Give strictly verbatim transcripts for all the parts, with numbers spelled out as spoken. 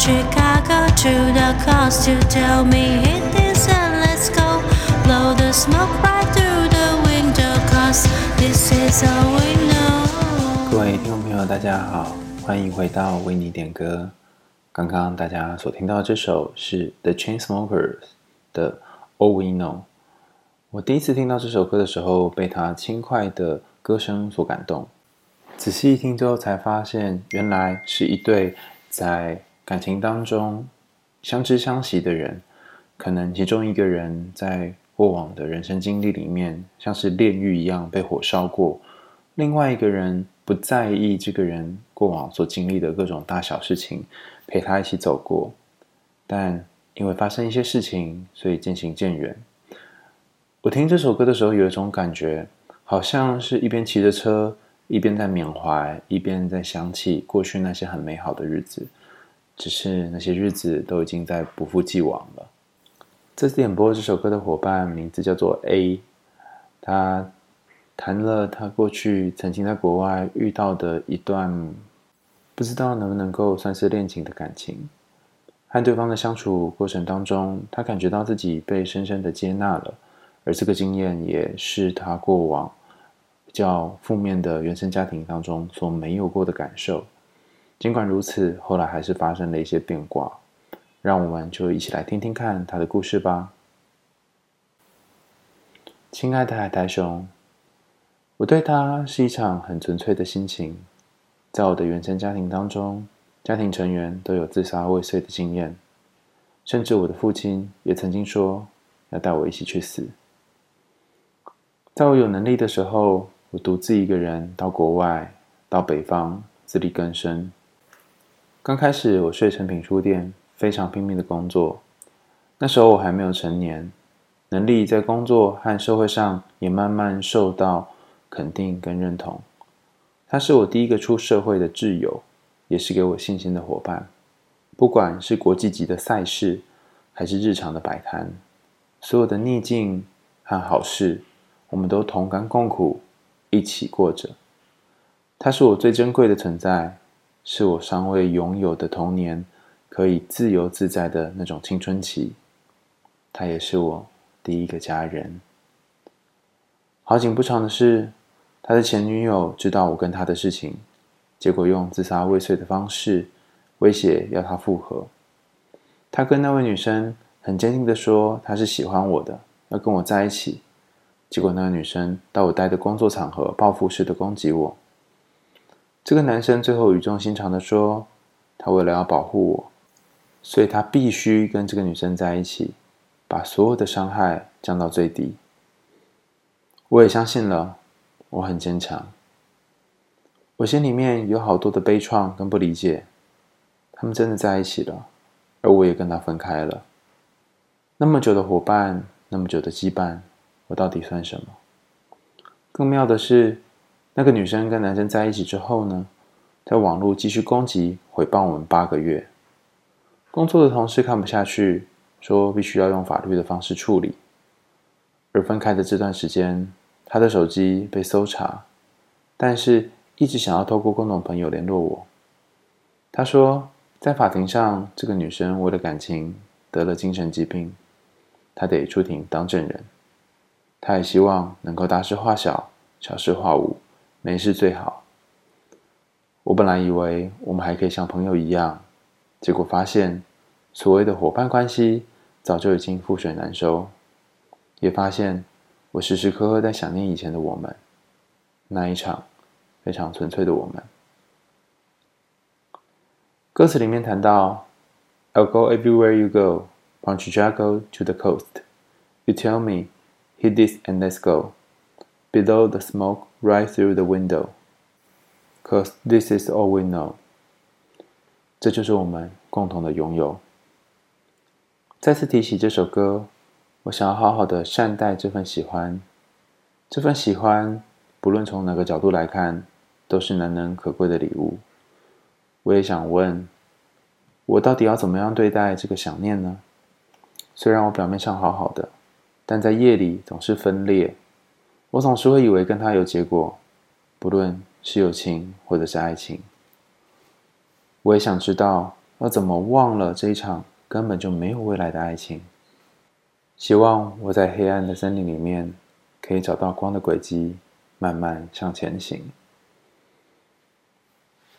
Chicago to the coast. You tell me hit this and let's go. Blow the smoke right through the window, 'cause this is all we know. 各位听众朋友，大家好，欢迎回到为你点歌。刚刚大家所听到的这首是 The Chainsmokers 的 All We Know。我第一次听到这首歌的时候，被它轻快的歌声所感动。仔细一听之后才发现，原来是一对在感情当中相知相惜的人。可能其中一个人在过往的人生经历里面，像是炼狱一样被火烧过，另外一个人不在意这个人过往所经历的各种大小事情，陪他一起走过，但因为发生一些事情，所以渐行渐远。我听这首歌的时候有一种感觉，好像是一边骑着车，一边在缅怀，一边在想起过去那些很美好的日子，只是那些日子都已经在不复既往了。这次点播这首歌的伙伴名字叫做 A， 他谈了他过去曾经在国外遇到的一段不知道能不能够算是恋情的感情。和对方的相处过程当中，他感觉到自己被深深的接纳了，而这个经验也是他过往比较负面的原生家庭当中所没有过的感受。尽管如此，后来还是发生了一些变卦，让我们就一起来听听看他的故事吧。亲爱的海苔熊，我对他是一场很纯粹的心情。在我的原生家庭当中，家庭成员都有自杀未遂的经验，甚至我的父亲也曾经说要带我一起去死。在我有能力的时候，我独自一个人到国外，到北方自力更生。刚开始我睡成品书店，非常拼命的工作。那时候我还没有成年，能力在工作和社会上也慢慢受到肯定跟认同。他是我第一个出社会的挚友，也是给我信心的伙伴。不管是国际级的赛事，还是日常的摆摊，所有的逆境和好事，我们都同甘共苦，一起过着。他是我最珍贵的存在，是我尚未拥有的童年，可以自由自在的那种青春期。他也是我第一个家人。好景不长的是，他的前女友知道我跟他的事情，结果用自杀未遂的方式威胁要他复合。他跟那位女生很坚定的说他是喜欢我的，要跟我在一起。结果那个女生到我待的工作场合报复式的攻击我。这个男生最后语重心长的说，他为了要保护我，所以他必须跟这个女生在一起，把所有的伤害降到最低。我也相信了，我很坚强。我心里面有好多的悲怆跟不理解，他们真的在一起了，而我也跟他分开了。那么久的伙伴，那么久的羁绊，我到底算什么？更妙的是，那个女生跟男生在一起之后呢，在网络继续攻击毁谤我们八个月。工作的同事看不下去，说必须要用法律的方式处理。而分开的这段时间，他的手机被搜查，但是一直想要透过共同朋友联络我。他说，在法庭上，这个女生为了感情得了精神疾病，他得出庭当证人。他也希望能够大事化小，小事化无，没事最好。我本来以为我们还可以像朋友一样，结果发现所谓的伙伴关系早就已经覆水难收。也发现我时时刻刻在想念以前的我们，那一场非常纯粹的我们。歌词里面谈到 I'll go everywhere you go, from Chicago to the coast. You tell me, hit this and let's go. Below the smoke, right through the window. 'Cause this is all we know. 这就是我们共同的拥有。再次提起这首歌，我想要好好的善待这份喜欢。这份喜欢，不论从哪个角度来看，都是难能可贵的礼物。我也想问，我到底要怎么样对待这个想念呢？虽然我表面上好好的，但在夜里总是分裂。我总是会以为跟他有结果，不论是友情或者是爱情。我也想知道，要怎么忘了这一场根本就没有未来的爱情？希望我在黑暗的森林里面可以找到光的轨迹，慢慢向前行。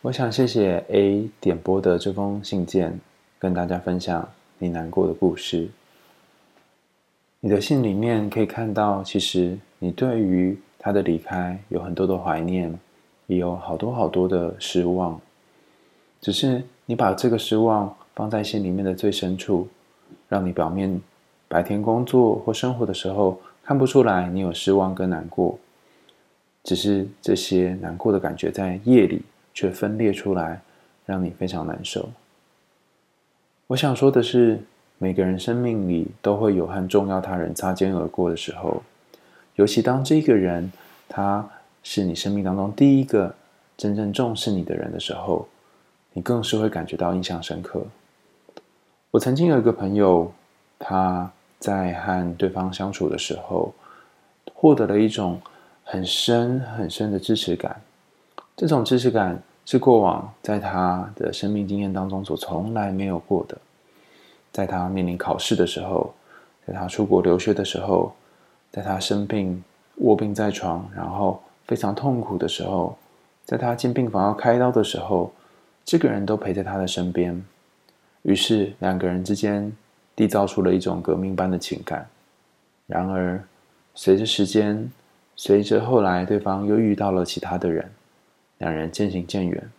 我想谢谢 A 点播的这封信件，跟大家分享你难过的故事。你的信里面可以看到，其实你对于他的离开有很多的怀念，也有好多好多的失望，只是你把这个失望放在心里面的最深处，让你表面白天工作或生活的时候看不出来你有失望跟难过，只是这些难过的感觉在夜里却分裂出来，让你非常难受。我想说的是，每个人生命里都会有和重要他人擦肩而过的时候，尤其当这个人他是你生命当中第一个真正重视你的人的时候，你更是会感觉到印象深刻。我曾经有一个朋友，他在和对方相处的时候，获得了一种很深很深的支持感，这种支持感是过往在他的生命经验当中所从来没有过的。在他面临考试的时候，在他出国留学的时候，在他生病卧病在床然后非常痛苦的时候，在他进病房要开刀的时候，这个人都陪在他的身边，于是两个人之间缔造出了一种革命般的情感。然而随着时间，随着后来对方又遇到了其他的人，两人渐行渐远。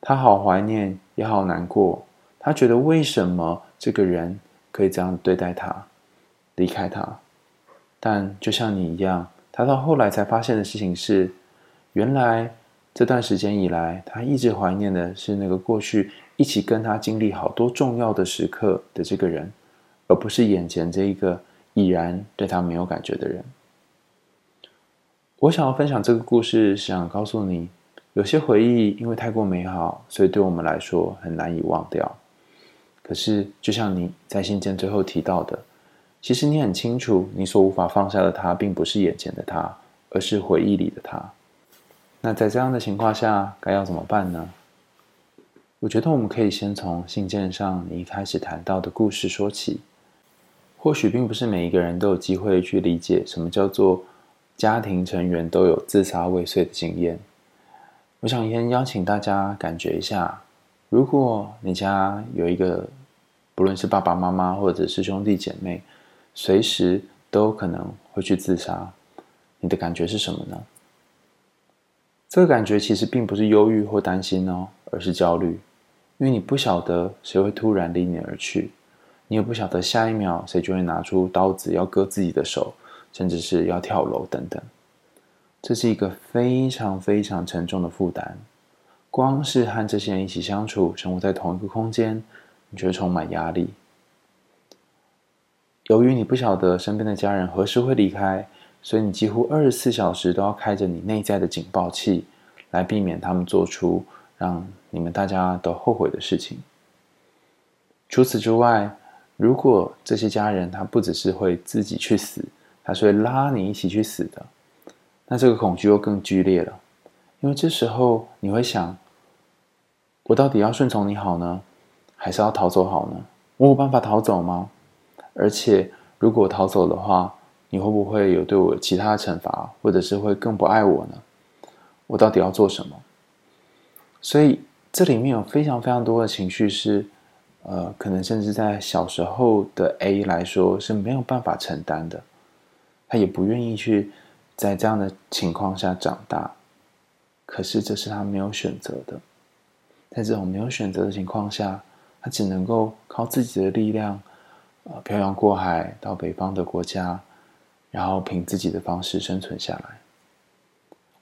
他好怀念也好难过，他觉得为什么这个人可以这样对待他，离开他。但就像你一样，他到后来才发现的事情是，原来这段时间以来他一直怀念的是那个过去一起跟他经历好多重要的时刻的这个人，而不是眼前这一个已然对他没有感觉的人。我想要分享这个故事是想告诉你，有些回忆因为太过美好，所以对我们来说很难以忘掉。可是就像你在信件最后提到的，其实你很清楚，你所无法放下的他并不是眼前的他，而是回忆里的他。那在这样的情况下该要怎么办呢？我觉得我们可以先从信件上你一开始谈到的故事说起。或许并不是每一个人都有机会去理解什么叫做家庭成员都有自杀未遂的经验。我想先邀请大家感觉一下，如果你家有一个不论是爸爸妈妈或者是兄弟姐妹随时都可能会去自杀，你的感觉是什么呢？这个感觉其实并不是忧郁或担心哦，而是焦虑，因为你不晓得谁会突然离你而去，你也不晓得下一秒谁就会拿出刀子要割自己的手，甚至是要跳楼等等。这是一个非常非常沉重的负担，光是和这些人一起相处，生活在同一个空间，你就会充满压力。由于你不晓得身边的家人何时会离开，所以你几乎二十四小时都要开着你内在的警报器，来避免他们做出让你们大家都后悔的事情。除此之外，如果这些家人他不只是会自己去死，他是会拉你一起去死的，那这个恐惧又更剧烈了。因为这时候你会想，我到底要顺从你好呢，还是要逃走好呢？我有办法逃走吗？而且如果逃走的话，你会不会有对我其他的惩罚，或者是会更不爱我呢？我到底要做什么？所以这里面有非常非常多的情绪是呃，可能甚至在小时候的 A 来说是没有办法承担的，他也不愿意去在这样的情况下长大，可是这是他没有选择的。在这种没有选择的情况下，他只能够靠自己的力量、呃、漂洋过海到北方的国家，然后凭自己的方式生存下来。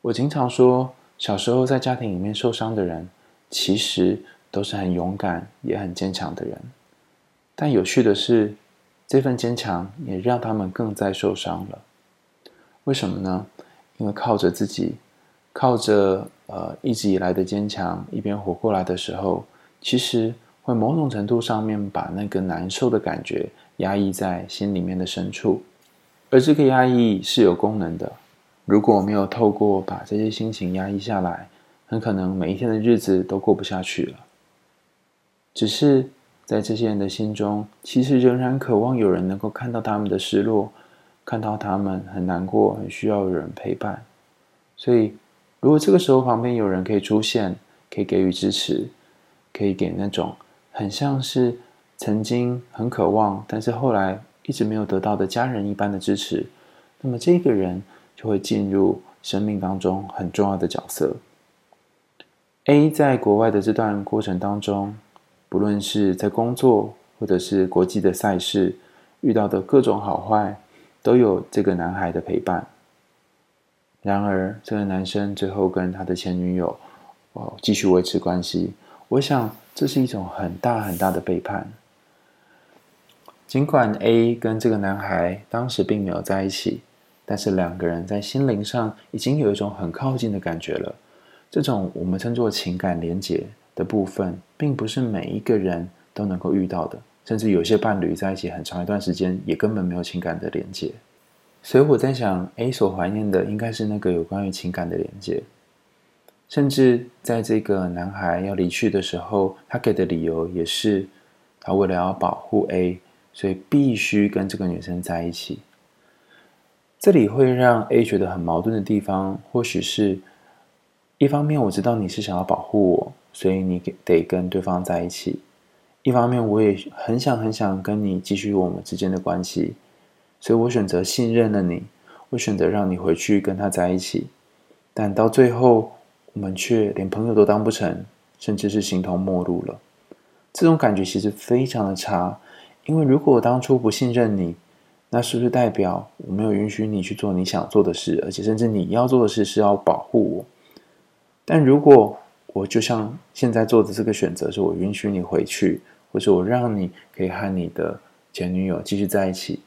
我经常说，小时候在家庭里面受伤的人，其实都是很勇敢也很坚强的人。但有趣的是，这份坚强也让他们更再受伤了。为什么呢？因为靠着自己，靠着呃一直以来的坚强，一边活过来的时候，其实会某种程度上面把那个难受的感觉压抑在心里面的深处。而这个压抑是有功能的，如果没有透过把这些心情压抑下来，很可能每一天的日子都过不下去了。只是在这些人的心中，其实仍然渴望有人能够看到他们的失落，看到他们很难过，很需要有人陪伴。所以如果这个时候旁边有人可以出现，可以给予支持，可以给那种很像是曾经很渴望但是后来一直没有得到的家人一般的支持，那么这个人就会进入生命当中很重要的角色。 A 在国外的这段过程当中，不论是在工作或者是国际的赛事遇到的各种好坏，都有这个男孩的陪伴。然而这个男生最后跟他的前女友哦继续维持关系，我想这是一种很大很大的背叛。尽管 A 跟这个男孩当时并没有在一起，但是两个人在心灵上已经有一种很靠近的感觉了。这种我们称作情感连结的部分，并不是每一个人都能够遇到的，甚至有些伴侣在一起很长一段时间也根本没有情感的连结。所以我在想 A 所怀念的应该是那个有关于情感的连结。甚至在这个男孩要离去的时候，他给的理由也是他为了要保护 A， 所以必须跟这个女生在一起。这里会让 A 觉得很矛盾的地方，或许是一方面我知道你是想要保护我，所以你得跟对方在一起，一方面我也很想很想跟你继续我们之间的关系，所以我选择信任了你，我选择让你回去跟他在一起，但到最后我们却连朋友都当不成，甚至是形同陌路了。这种感觉其实非常的差，因为如果我当初不信任你，那是不是代表我没有允许你去做你想做的事，而且甚至你要做的事是要保护我？但如果我就像现在做的这个选择，是我允许你回去，或者我让你可以和你的前女友继续在一起，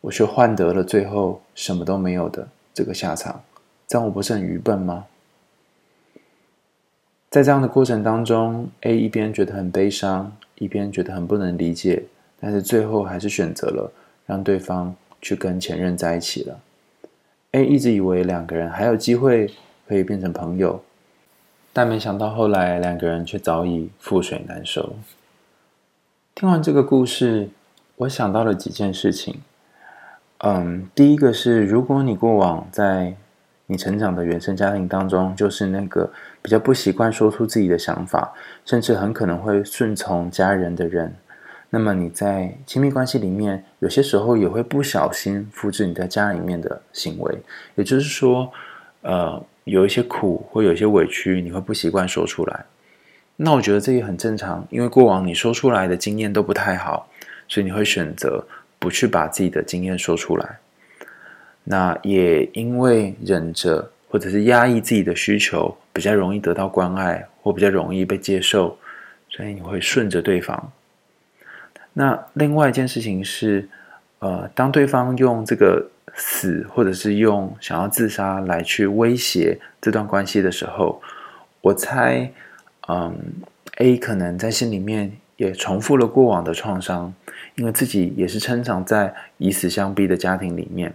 我却换得了最后什么都没有的这个下场，这样我不是很愚笨吗？在这样的过程当中 ，A 一边觉得很悲伤，一边觉得很不能理解，但是最后还是选择了让对方去跟前任在一起了。A 一直以为两个人还有机会可以变成朋友，但没想到后来两个人却早已覆水难收。听完这个故事，我想到了几件事情。嗯，第一个是，如果你过往在你成长的原生家庭当中，就是那个比较不习惯说出自己的想法，甚至很可能会顺从家人的人，那么你在亲密关系里面，有些时候也会不小心复制你在家里面的行为。也就是说，呃，有一些苦或有一些委屈，你会不习惯说出来。那我觉得这也很正常，因为过往你说出来的经验都不太好，所以你会选择不去把自己的经验说出来。那也因为忍着或者是压抑自己的需求，比较容易得到关爱或比较容易被接受，所以你会顺着对方。那另外一件事情是，呃，当对方用这个死或者是用想要自杀来去威胁这段关系的时候，我猜，嗯 ，A 可能在心里面也重复了过往的创伤，因为自己也是成长在以死相逼的家庭里面。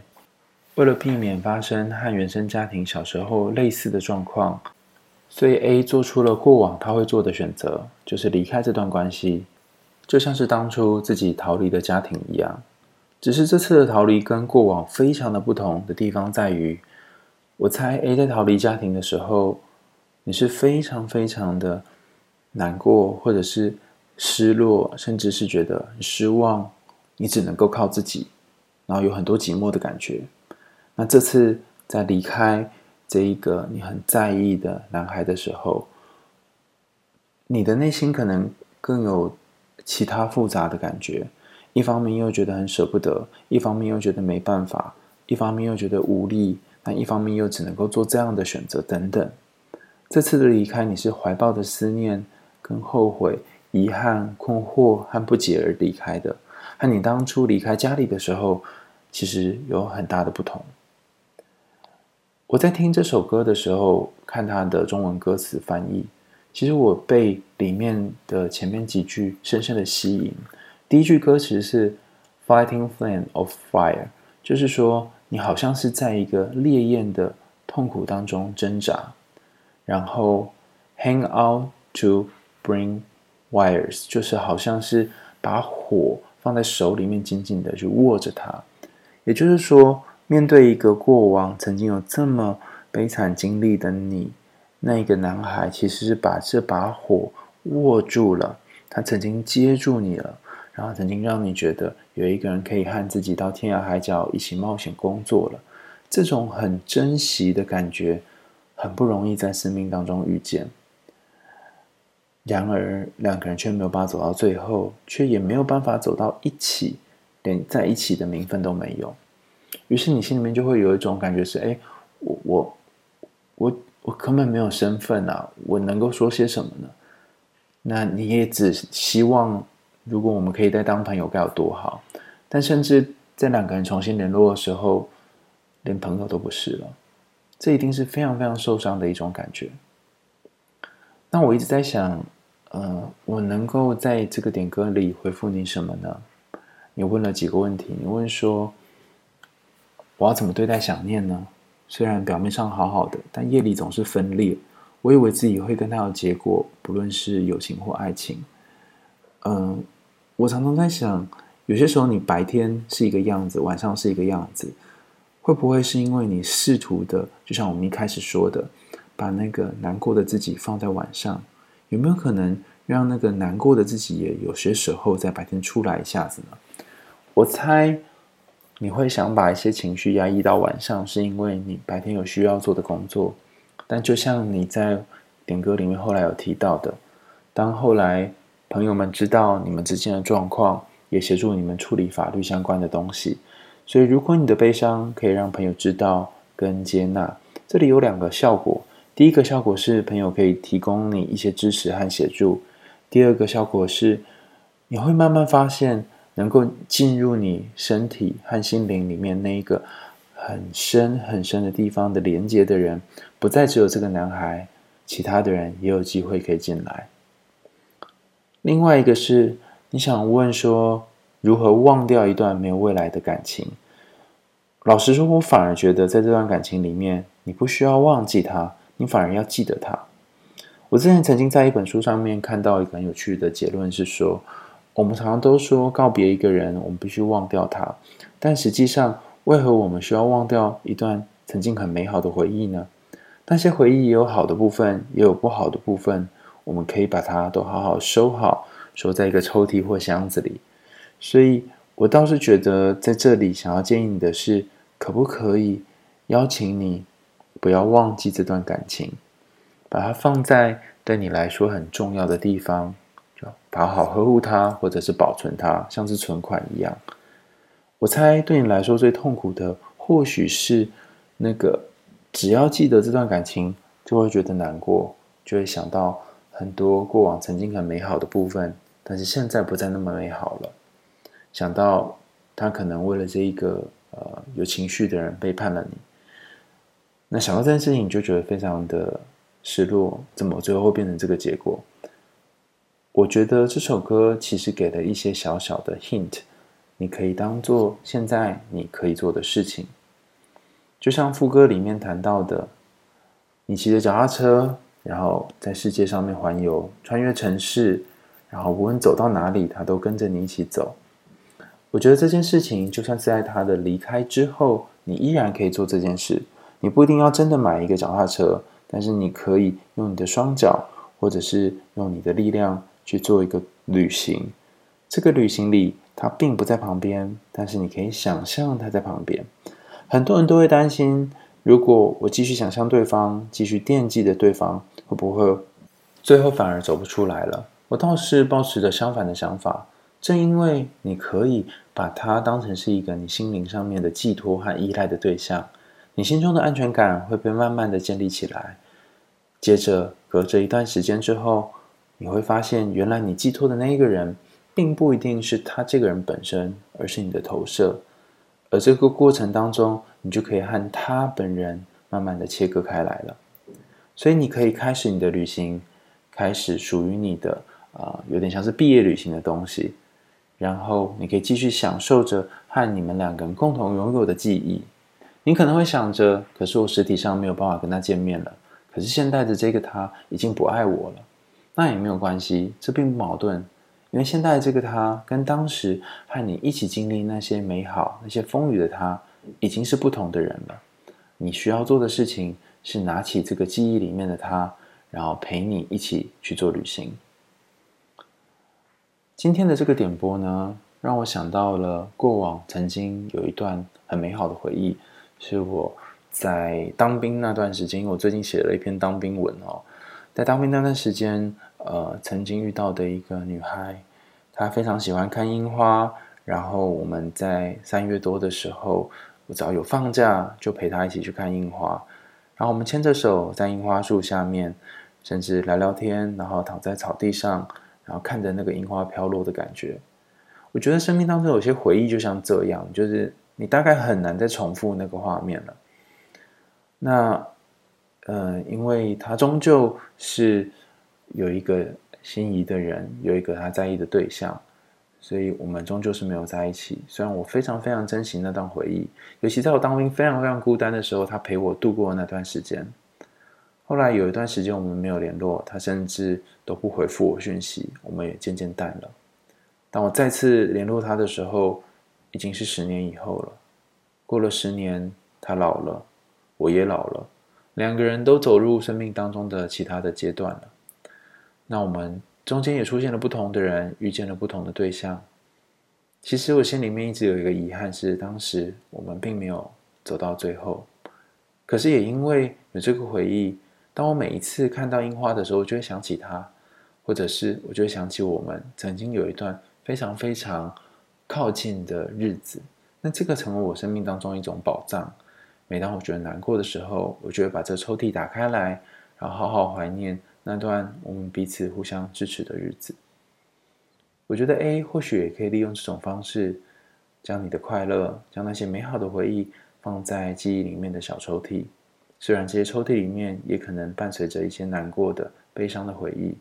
为了避免发生和原生家庭小时候类似的状况，所以 A 做出了过往他会做的选择，就是离开这段关系，就像是当初自己逃离的家庭一样。只是这次的逃离跟过往非常的不同的地方在于，我猜 A 在逃离家庭的时候，你是非常非常的难过，或者是失落，甚至是觉得很失望，你只能够靠自己，然后有很多寂寞的感觉。那这次在离开这一个你很在意的男孩的时候，你的内心可能更有其他复杂的感觉，一方面又觉得很舍不得，一方面又觉得没办法，一方面又觉得无力，那一方面又只能够做这样的选择等等。这次的离开，你是怀抱的思念跟后悔、遗憾、困惑和不解而离开的，和你当初离开家里的时候其实有很大的不同。我在听这首歌的时候，看它的中文歌词翻译，其实我被里面的前面几句深深的吸引。第一句歌词是 Fighting flame of fire， 就是说你好像是在一个烈焰的痛苦当中挣扎。然后 Hang out to bring wires， 就是好像是把火放在手里面，紧紧的去握着它。也就是说，面对一个过往曾经有这么悲惨经历的你，那个男孩其实是把这把火握住了，他曾经接住你了，然后曾经让你觉得有一个人可以和自己到天涯海角一起冒险工作了。这种很珍惜的感觉很不容易在生命当中遇见，然而两个人却没有办法走到最后，却也没有办法走到一起，连在一起的名分都没有。于是你心里面就会有一种感觉是，哎，我我我我根本没有身份啊，我能够说些什么呢？那你也只希望如果我们可以再当朋友该有多好，但甚至在两个人重新联络的时候，连朋友都不是了。这一定是非常非常受伤的一种感觉。那我一直在想，呃，我能够在这个点歌里回复你什么呢？你问了几个问题，你问说，我要怎么对待想念呢？虽然表面上好好的，但夜里总是分裂。我以为自己会跟他有结果，不论是友情或爱情。嗯，我常常在想，有些时候你白天是一个样子，晚上是一个样子，会不会是因为你试图的，就像我们一开始说的，把那个难过的自己放在晚上，有没有可能让那个难过的自己也有些时候在白天出来一下子呢？我猜你会想把一些情绪压抑到晚上，是因为你白天有需要做的工作。但就像你在点歌里面后来有提到的，当后来朋友们知道你们之间的状况，也协助你们处理法律相关的东西。所以如果你的悲伤可以让朋友知道跟接纳，这里有两个效果。第一个效果是朋友可以提供你一些支持和协助，第二个效果是你会慢慢发现能够进入你身体和心灵里面那一个很深很深的地方的连接的人，不再只有这个男孩，其他的人也有机会可以进来。另外一个是你想问说如何忘掉一段没有未来的感情。老实说，我反而觉得在这段感情里面，你不需要忘记它，你反而要记得它。我之前曾经在一本书上面看到一个很有趣的结论，是说我们常常都说告别一个人我们必须忘掉他，但实际上为何我们需要忘掉一段曾经很美好的回忆呢？那些回忆也有好的部分，也有不好的部分，我们可以把它都好好收好，收在一个抽屉或箱子里。所以我倒是觉得在这里想要建议你的是，可不可以邀请你不要忘记这段感情，把它放在对你来说很重要的地方，就把好呵护它，或者是保存它，像是存款一样。我猜对你来说最痛苦的或许是那个只要记得这段感情就会觉得难过，就会想到很多过往曾经很美好的部分，但是现在不再那么美好了。想到他可能为了这一个呃有情绪的人背叛了你，那想到这件事情你就觉得非常的失落，怎么最后会变成这个结果？我觉得这首歌其实给了一些小小的 hint， 你可以当做现在你可以做的事情。就像副歌里面谈到的，你骑着脚踏车然后在世界上面环游，穿越城市，然后无论走到哪里他都跟着你一起走。我觉得这件事情就算是在他的离开之后，你依然可以做这件事。你不一定要真的买一个脚踏车，但是你可以用你的双脚或者是用你的力量去做一个旅行。这个旅行里他并不在旁边，但是你可以想象他在旁边。很多人都会担心，如果我继续想象对方，继续惦记着对方，会不会最后反而走不出来了？我倒是抱持着相反的想法，正因为你可以把它当成是一个你心灵上面的寄托和依赖的对象，你心中的安全感会被慢慢的建立起来。接着隔着一段时间之后，你会发现原来你寄托的那一个人并不一定是他这个人本身，而是你的投射。而这个过程当中，你就可以和他本人慢慢的切割开来了。所以你可以开始你的旅行，开始属于你的、呃、有点像是毕业旅行的东西，然后你可以继续享受着和你们两个人共同拥有的记忆。你可能会想着，可是我实体上没有办法跟他见面了，可是现在的这个他已经不爱我了，那也没有关系，这并不矛盾，因为现在这个他跟当时和你一起经历那些美好、那些风雨的他，已经是不同的人了。你需要做的事情是拿起这个记忆里面的他，然后陪你一起去做旅行。今天的这个点播呢，让我想到了过往曾经有一段很美好的回忆，是我在当兵那段时间，我最近写了一篇当兵文哦。在当兵那段时间，呃，曾经遇到的一个女孩，她非常喜欢看樱花，然后我们在三月多的时候，我只要有放假就陪她一起去看樱花，然后我们牵着手在樱花树下面，甚至聊聊天，然后躺在草地上，然后看着那个樱花飘落的感觉。我觉得生命当中有些回忆就像这样，就是你大概很难再重复那个画面了。那呃，因为他终究是有一个心仪的人，有一个他在意的对象，所以我们终究是没有在一起。虽然我非常非常珍惜那段回忆，尤其在我当兵非常非常孤单的时候，他陪我度过那段时间。后来有一段时间我们没有联络，他甚至都不回复我讯息，我们也渐渐淡了。当我再次联络他的时候，已经是十年以后了。过了十年，他老了，我也老了，两个人都走入生命当中的其他的阶段了。那我们中间也出现了不同的人，遇见了不同的对象。其实我心里面一直有一个遗憾，是当时我们并没有走到最后。可是也因为有这个回忆，当我每一次看到樱花的时候，我就会想起他，或者是我就会想起我们曾经有一段非常非常靠近的日子。那这个成为我生命当中一种宝藏，每当我觉得难过的时候，我就会把这抽屉打开来，然后好好怀念那段我们彼此互相支持的日子。我觉得 A 或许也可以利用这种方式，将你的快乐，将那些美好的回忆放在记忆里面的小抽屉，虽然这些抽屉里面也可能伴随着一些难过的悲伤的回忆。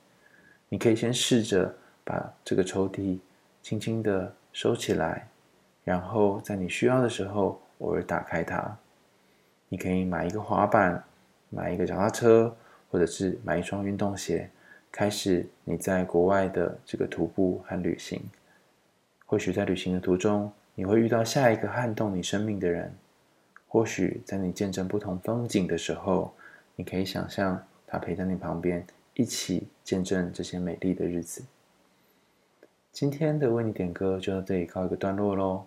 你可以先试着把这个抽屉轻轻的收起来，然后在你需要的时候偶尔打开它。你可以买一个滑板，买一个脚踏车，或者是买一双运动鞋，开始你在国外的这个徒步和旅行。或许在旅行的途中，你会遇到下一个撼动你生命的人。或许在你见证不同风景的时候，你可以想象他陪在你旁边，一起见证这些美丽的日子。今天的为你点歌就到这里告一个段落咯，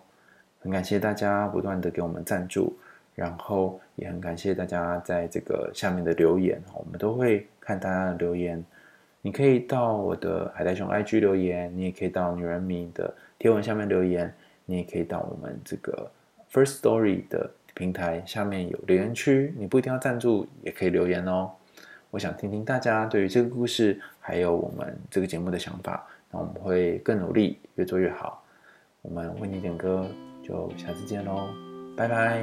很感谢大家不断的给我们赞助，然后也很感谢大家在这个下面的留言，我们都会看大家的留言。你可以到我的海带熊 I G 留言，你也可以到女人迷的贴文下面留言，你也可以到我们这个 Firstory 的平台下面有留言区，你不一定要赞助也可以留言哦。我想听听大家对于这个故事还有我们这个节目的想法，那我们会更努力，越做越好。我们为你点歌，就下次见咯，拜拜。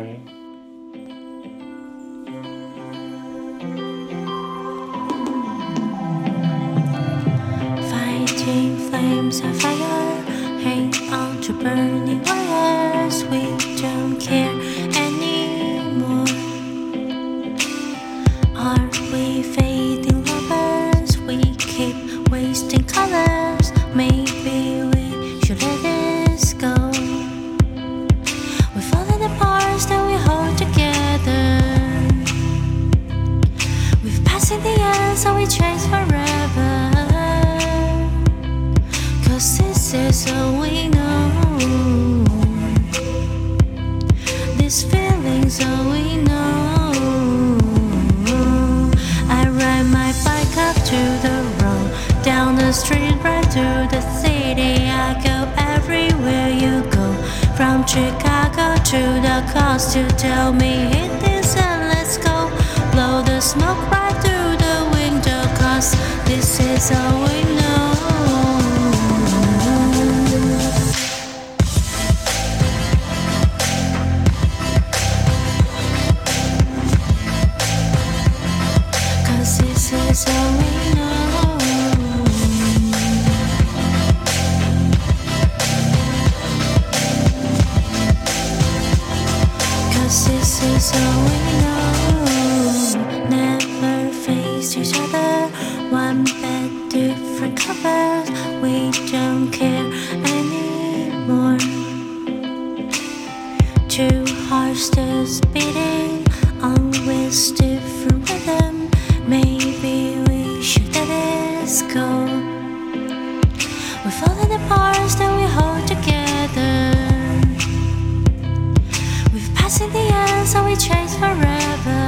So we know this feeling's all we know. I ride my bike up to the road, down the street, right through the city. I go everywhere you go, from Chicago to the coast. You tell me hit this and let's go, blow the smoke right through the window, 'cause this is all we know. So we know. Cause this is all we know. Never face each other, one bed different. was different with them. Maybe we should let this go. We fall in the parts that we hold together. We've passed in the end, so we chase forever.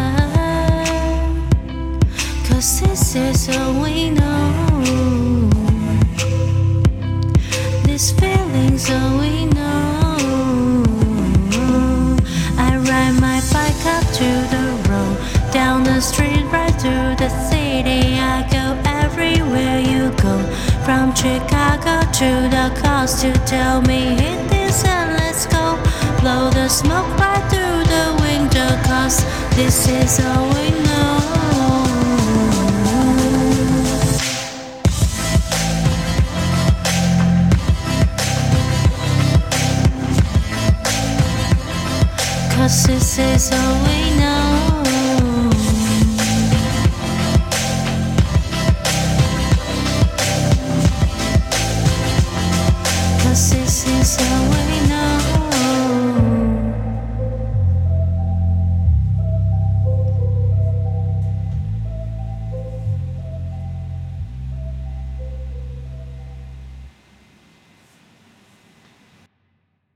Cause this is all we know. This feeling's all we know.Up to the road, down the street, right through the city. I go everywhere you go. From Chicago to the coast, you tell me hit this and let's go. Blow the smoke right through the window, cause this is all we know.Cause this is all we know.